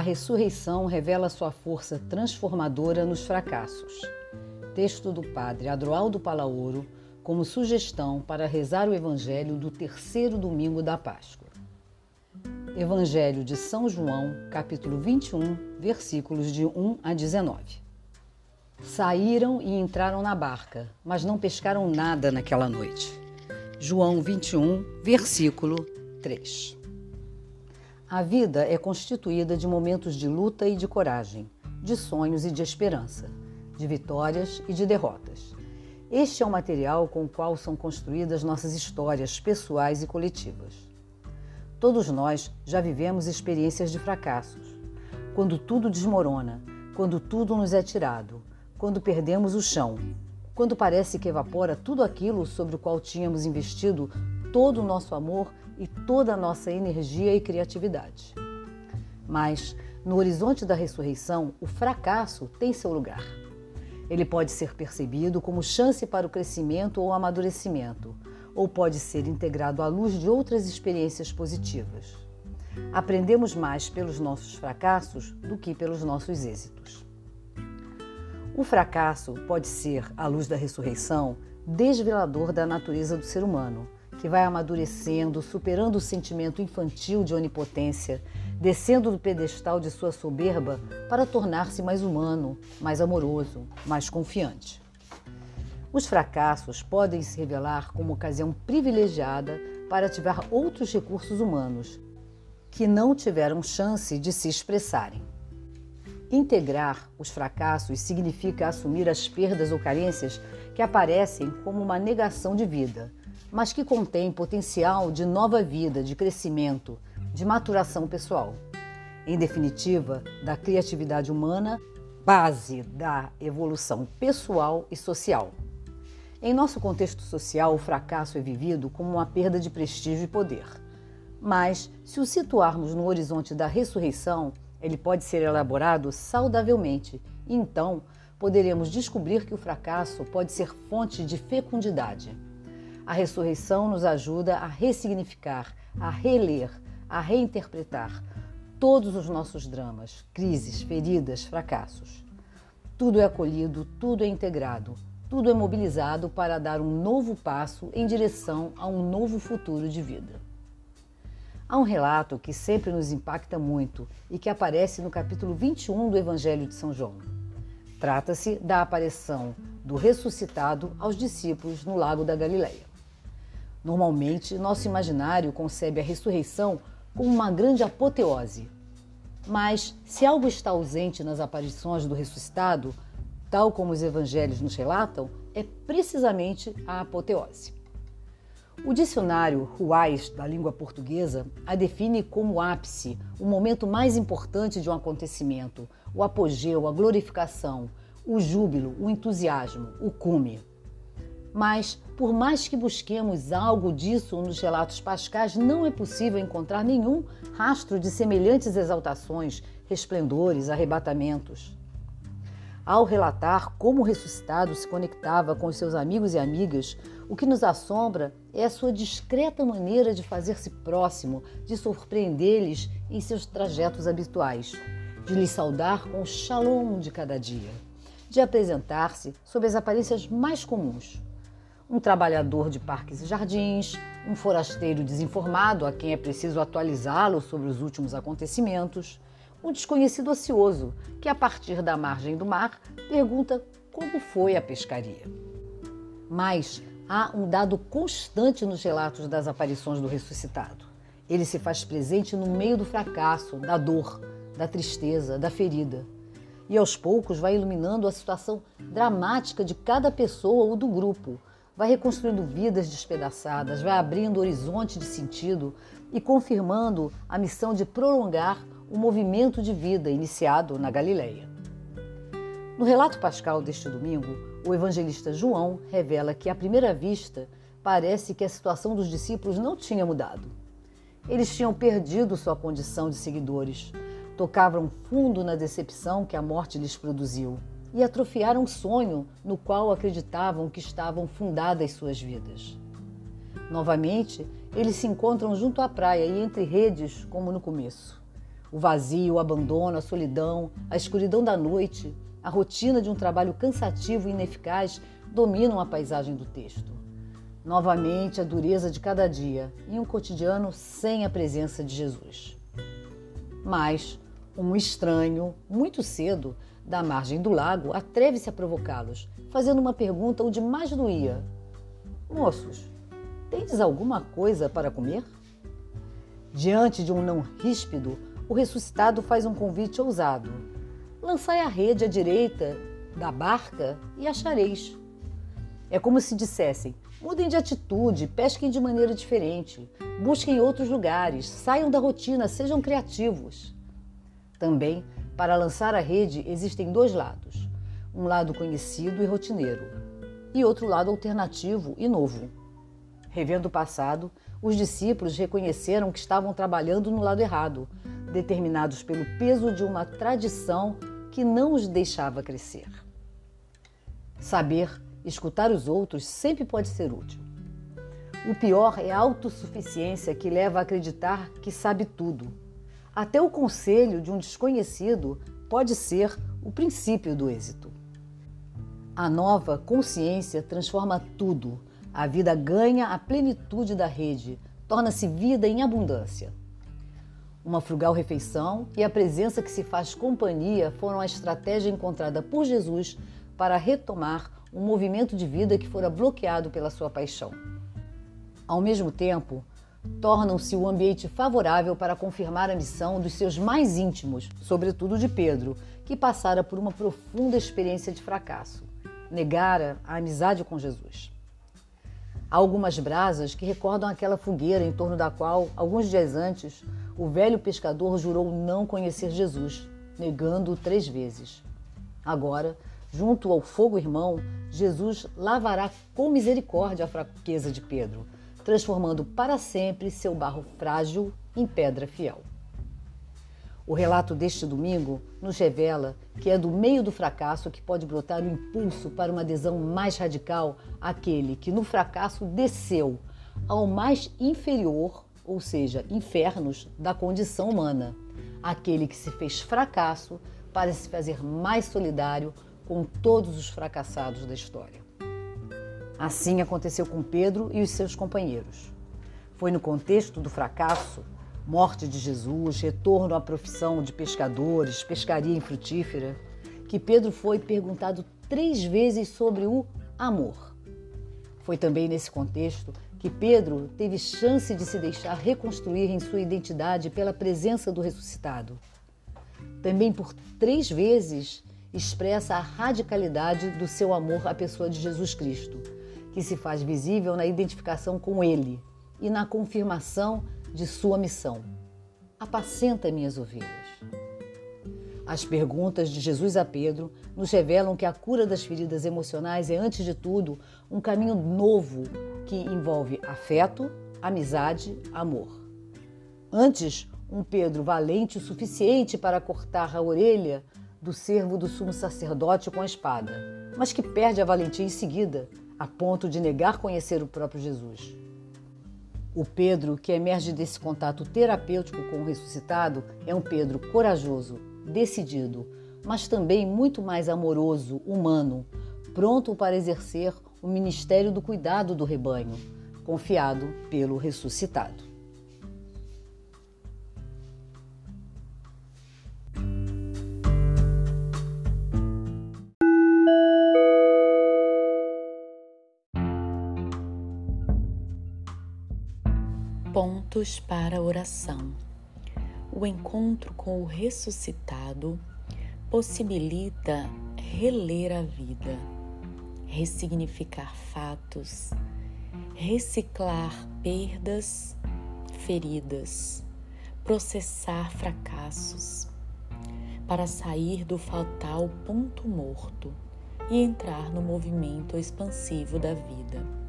A ressurreição revela sua força transformadora nos fracassos. Texto do padre Adroaldo Palauro, como sugestão para rezar o Evangelho do terceiro domingo da Páscoa. Evangelho de São João, capítulo 21, versículos de 1 a 19. Saíram e entraram na barca, mas não pescaram nada naquela noite. João 21, versículo 3. A vida é constituída de momentos de luta e de coragem, de sonhos e de esperança, de vitórias e de derrotas. Este é o material com o qual são construídas nossas histórias pessoais e coletivas. Todos nós já vivemos experiências de fracassos, quando tudo desmorona, quando tudo nos é tirado, quando perdemos o chão, quando parece que evapora tudo aquilo sobre o qual tínhamos investido todo o nosso amor e toda a nossa energia e criatividade. Mas, no horizonte da ressurreição, o fracasso tem seu lugar. Ele pode ser percebido como chance para o crescimento ou amadurecimento, ou pode ser integrado à luz de outras experiências positivas. Aprendemos mais pelos nossos fracassos do que pelos nossos êxitos. O fracasso pode ser, à luz da ressurreição, desvelador da natureza do ser humano, que vai amadurecendo, superando o sentimento infantil de onipotência, descendo do pedestal de sua soberba para tornar-se mais humano, mais amoroso, mais confiante. Os fracassos podem se revelar como ocasião privilegiada para ativar outros recursos humanos que não tiveram chance de se expressarem. Integrar os fracassos significa assumir as perdas ou carências que aparecem como uma negação de vida, mas que contém potencial de nova vida, de crescimento, de maturação pessoal. Em definitiva, da criatividade humana, base da evolução pessoal e social. Em nosso contexto social, o fracasso é vivido como uma perda de prestígio e poder. Mas, se o situarmos no horizonte da ressurreição, ele pode ser elaborado saudavelmente. Então, poderemos descobrir que o fracasso pode ser fonte de fecundidade. A ressurreição nos ajuda a ressignificar, a reler, a reinterpretar todos os nossos dramas, crises, feridas, fracassos. Tudo é acolhido, tudo é integrado, tudo é mobilizado para dar um novo passo em direção a um novo futuro de vida. Há um relato que sempre nos impacta muito e que aparece no capítulo 21 do Evangelho de São João. Trata-se da aparição do ressuscitado aos discípulos no Lago da Galileia. Normalmente, nosso imaginário concebe a ressurreição como uma grande apoteose. Mas, se algo está ausente nas aparições do ressuscitado, tal como os evangelhos nos relatam, é precisamente a apoteose. O dicionário Ruais, da língua portuguesa, a define como ápice, o momento mais importante de um acontecimento, o apogeu, a glorificação, o júbilo, o entusiasmo, o cume. Mas, por mais que busquemos algo disso nos relatos pascais, não é possível encontrar nenhum rastro de semelhantes exaltações, resplendores, arrebatamentos. Ao relatar como o ressuscitado se conectava com seus amigos e amigas, o que nos assombra é a sua discreta maneira de fazer-se próximo, de surpreendê-los em seus trajetos habituais, de lhes saudar com o shalom de cada dia, de apresentar-se sob as aparências mais comuns. Um trabalhador de parques e jardins, um forasteiro desinformado a quem é preciso atualizá-lo sobre os últimos acontecimentos, um desconhecido ocioso que, a partir da margem do mar, pergunta como foi a pescaria. Mas há um dado constante nos relatos das aparições do ressuscitado. Ele se faz presente no meio do fracasso, da dor, da tristeza, da ferida. E aos poucos vai iluminando a situação dramática de cada pessoa ou do grupo, vai reconstruindo vidas despedaçadas, vai abrindo horizonte de sentido e confirmando a missão de prolongar o movimento de vida iniciado na Galileia. No relato pascal deste domingo, o evangelista João revela que, à primeira vista, parece que a situação dos discípulos não tinha mudado. Eles tinham perdido sua condição de seguidores, tocavam fundo na decepção que a morte lhes produziu e atrofiaram o sonho no qual acreditavam que estavam fundadas suas vidas. Novamente, eles se encontram junto à praia e entre redes, como no começo. O vazio, o abandono, a solidão, a escuridão da noite, a rotina de um trabalho cansativo e ineficaz dominam a paisagem do texto. Novamente, a dureza de cada dia e um cotidiano sem a presença de Jesus. Mas um estranho, muito cedo, da margem do lago, atreve-se a provocá-los, fazendo uma pergunta onde mais doía. Moços, tendes alguma coisa para comer? Diante de um não ríspido, o ressuscitado faz um convite ousado. Lançai a rede à direita da barca e achareis. É como se dissessem, mudem de atitude, pesquem de maneira diferente, busquem outros lugares, saiam da rotina, sejam criativos. Também, para lançar a rede, existem dois lados, um lado conhecido e rotineiro, e outro lado alternativo e novo. Revendo o passado, os discípulos reconheceram que estavam trabalhando no lado errado, determinados pelo peso de uma tradição que não os deixava crescer. Saber escutar os outros sempre pode ser útil. O pior é a autossuficiência que leva a acreditar que sabe tudo. Até o conselho de um desconhecido pode ser o princípio do êxito. A nova consciência transforma tudo. A vida ganha a plenitude da rede, torna-se vida em abundância. Uma frugal refeição e a presença que se faz companhia foram a estratégia encontrada por Jesus para retomar um movimento de vida que fora bloqueado pela sua paixão. Ao mesmo tempo, tornam-se o ambiente favorável para confirmar a missão dos seus mais íntimos, sobretudo de Pedro, que passara por uma profunda experiência de fracasso. Negara a amizade com Jesus. Há algumas brasas que recordam aquela fogueira em torno da qual, alguns dias antes, o velho pescador jurou não conhecer Jesus, negando-o 3 vezes. Agora, junto ao fogo irmão, Jesus lavará com misericórdia a fraqueza de Pedro, transformando para sempre seu barro frágil em pedra fiel. O relato deste domingo nos revela que é do meio do fracasso que pode brotar o impulso para uma adesão mais radical àquele que no fracasso desceu ao mais inferior, ou seja, infernos, da condição humana, aquele que se fez fracasso para se fazer mais solidário com todos os fracassados da história. Assim aconteceu com Pedro e os seus companheiros. Foi no contexto do fracasso, morte de Jesus, retorno à profissão de pescadores, pescaria infrutífera, que Pedro foi perguntado 3 vezes sobre o amor. Foi também nesse contexto que Pedro teve chance de se deixar reconstruir em sua identidade pela presença do ressuscitado. Também por 3 vezes, expressa a radicalidade do seu amor à pessoa de Jesus Cristo, que se faz visível na identificação com Ele e na confirmação de sua missão. Apacenta minhas ovelhas. As perguntas de Jesus a Pedro nos revelam que a cura das feridas emocionais é, antes de tudo, um caminho novo que envolve afeto, amizade, amor. Antes, um Pedro valente o suficiente para cortar a orelha do servo do sumo sacerdote com a espada, mas que perde a valentia em seguida, a ponto de negar conhecer o próprio Jesus. O Pedro que emerge desse contato terapêutico com o ressuscitado é um Pedro corajoso, decidido, mas também muito mais amoroso, humano, pronto para exercer o ministério do cuidado do rebanho, confiado pelo ressuscitado. Pontos para a oração. O encontro com o ressuscitado possibilita reler a vida, ressignificar fatos, reciclar perdas, feridas, processar fracassos, para sair do fatal ponto morto e entrar no movimento expansivo da vida.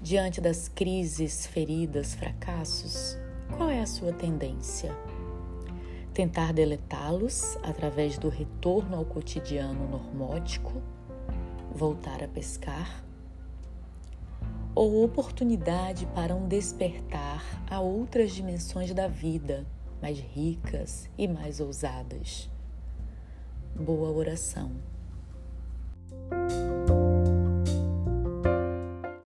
Diante das crises, feridas, fracassos, qual é a sua tendência? Tentar deletá-los através do retorno ao cotidiano normótico, voltar a pescar? Ou oportunidade para um despertar a outras dimensões da vida, mais ricas e mais ousadas. Boa oração.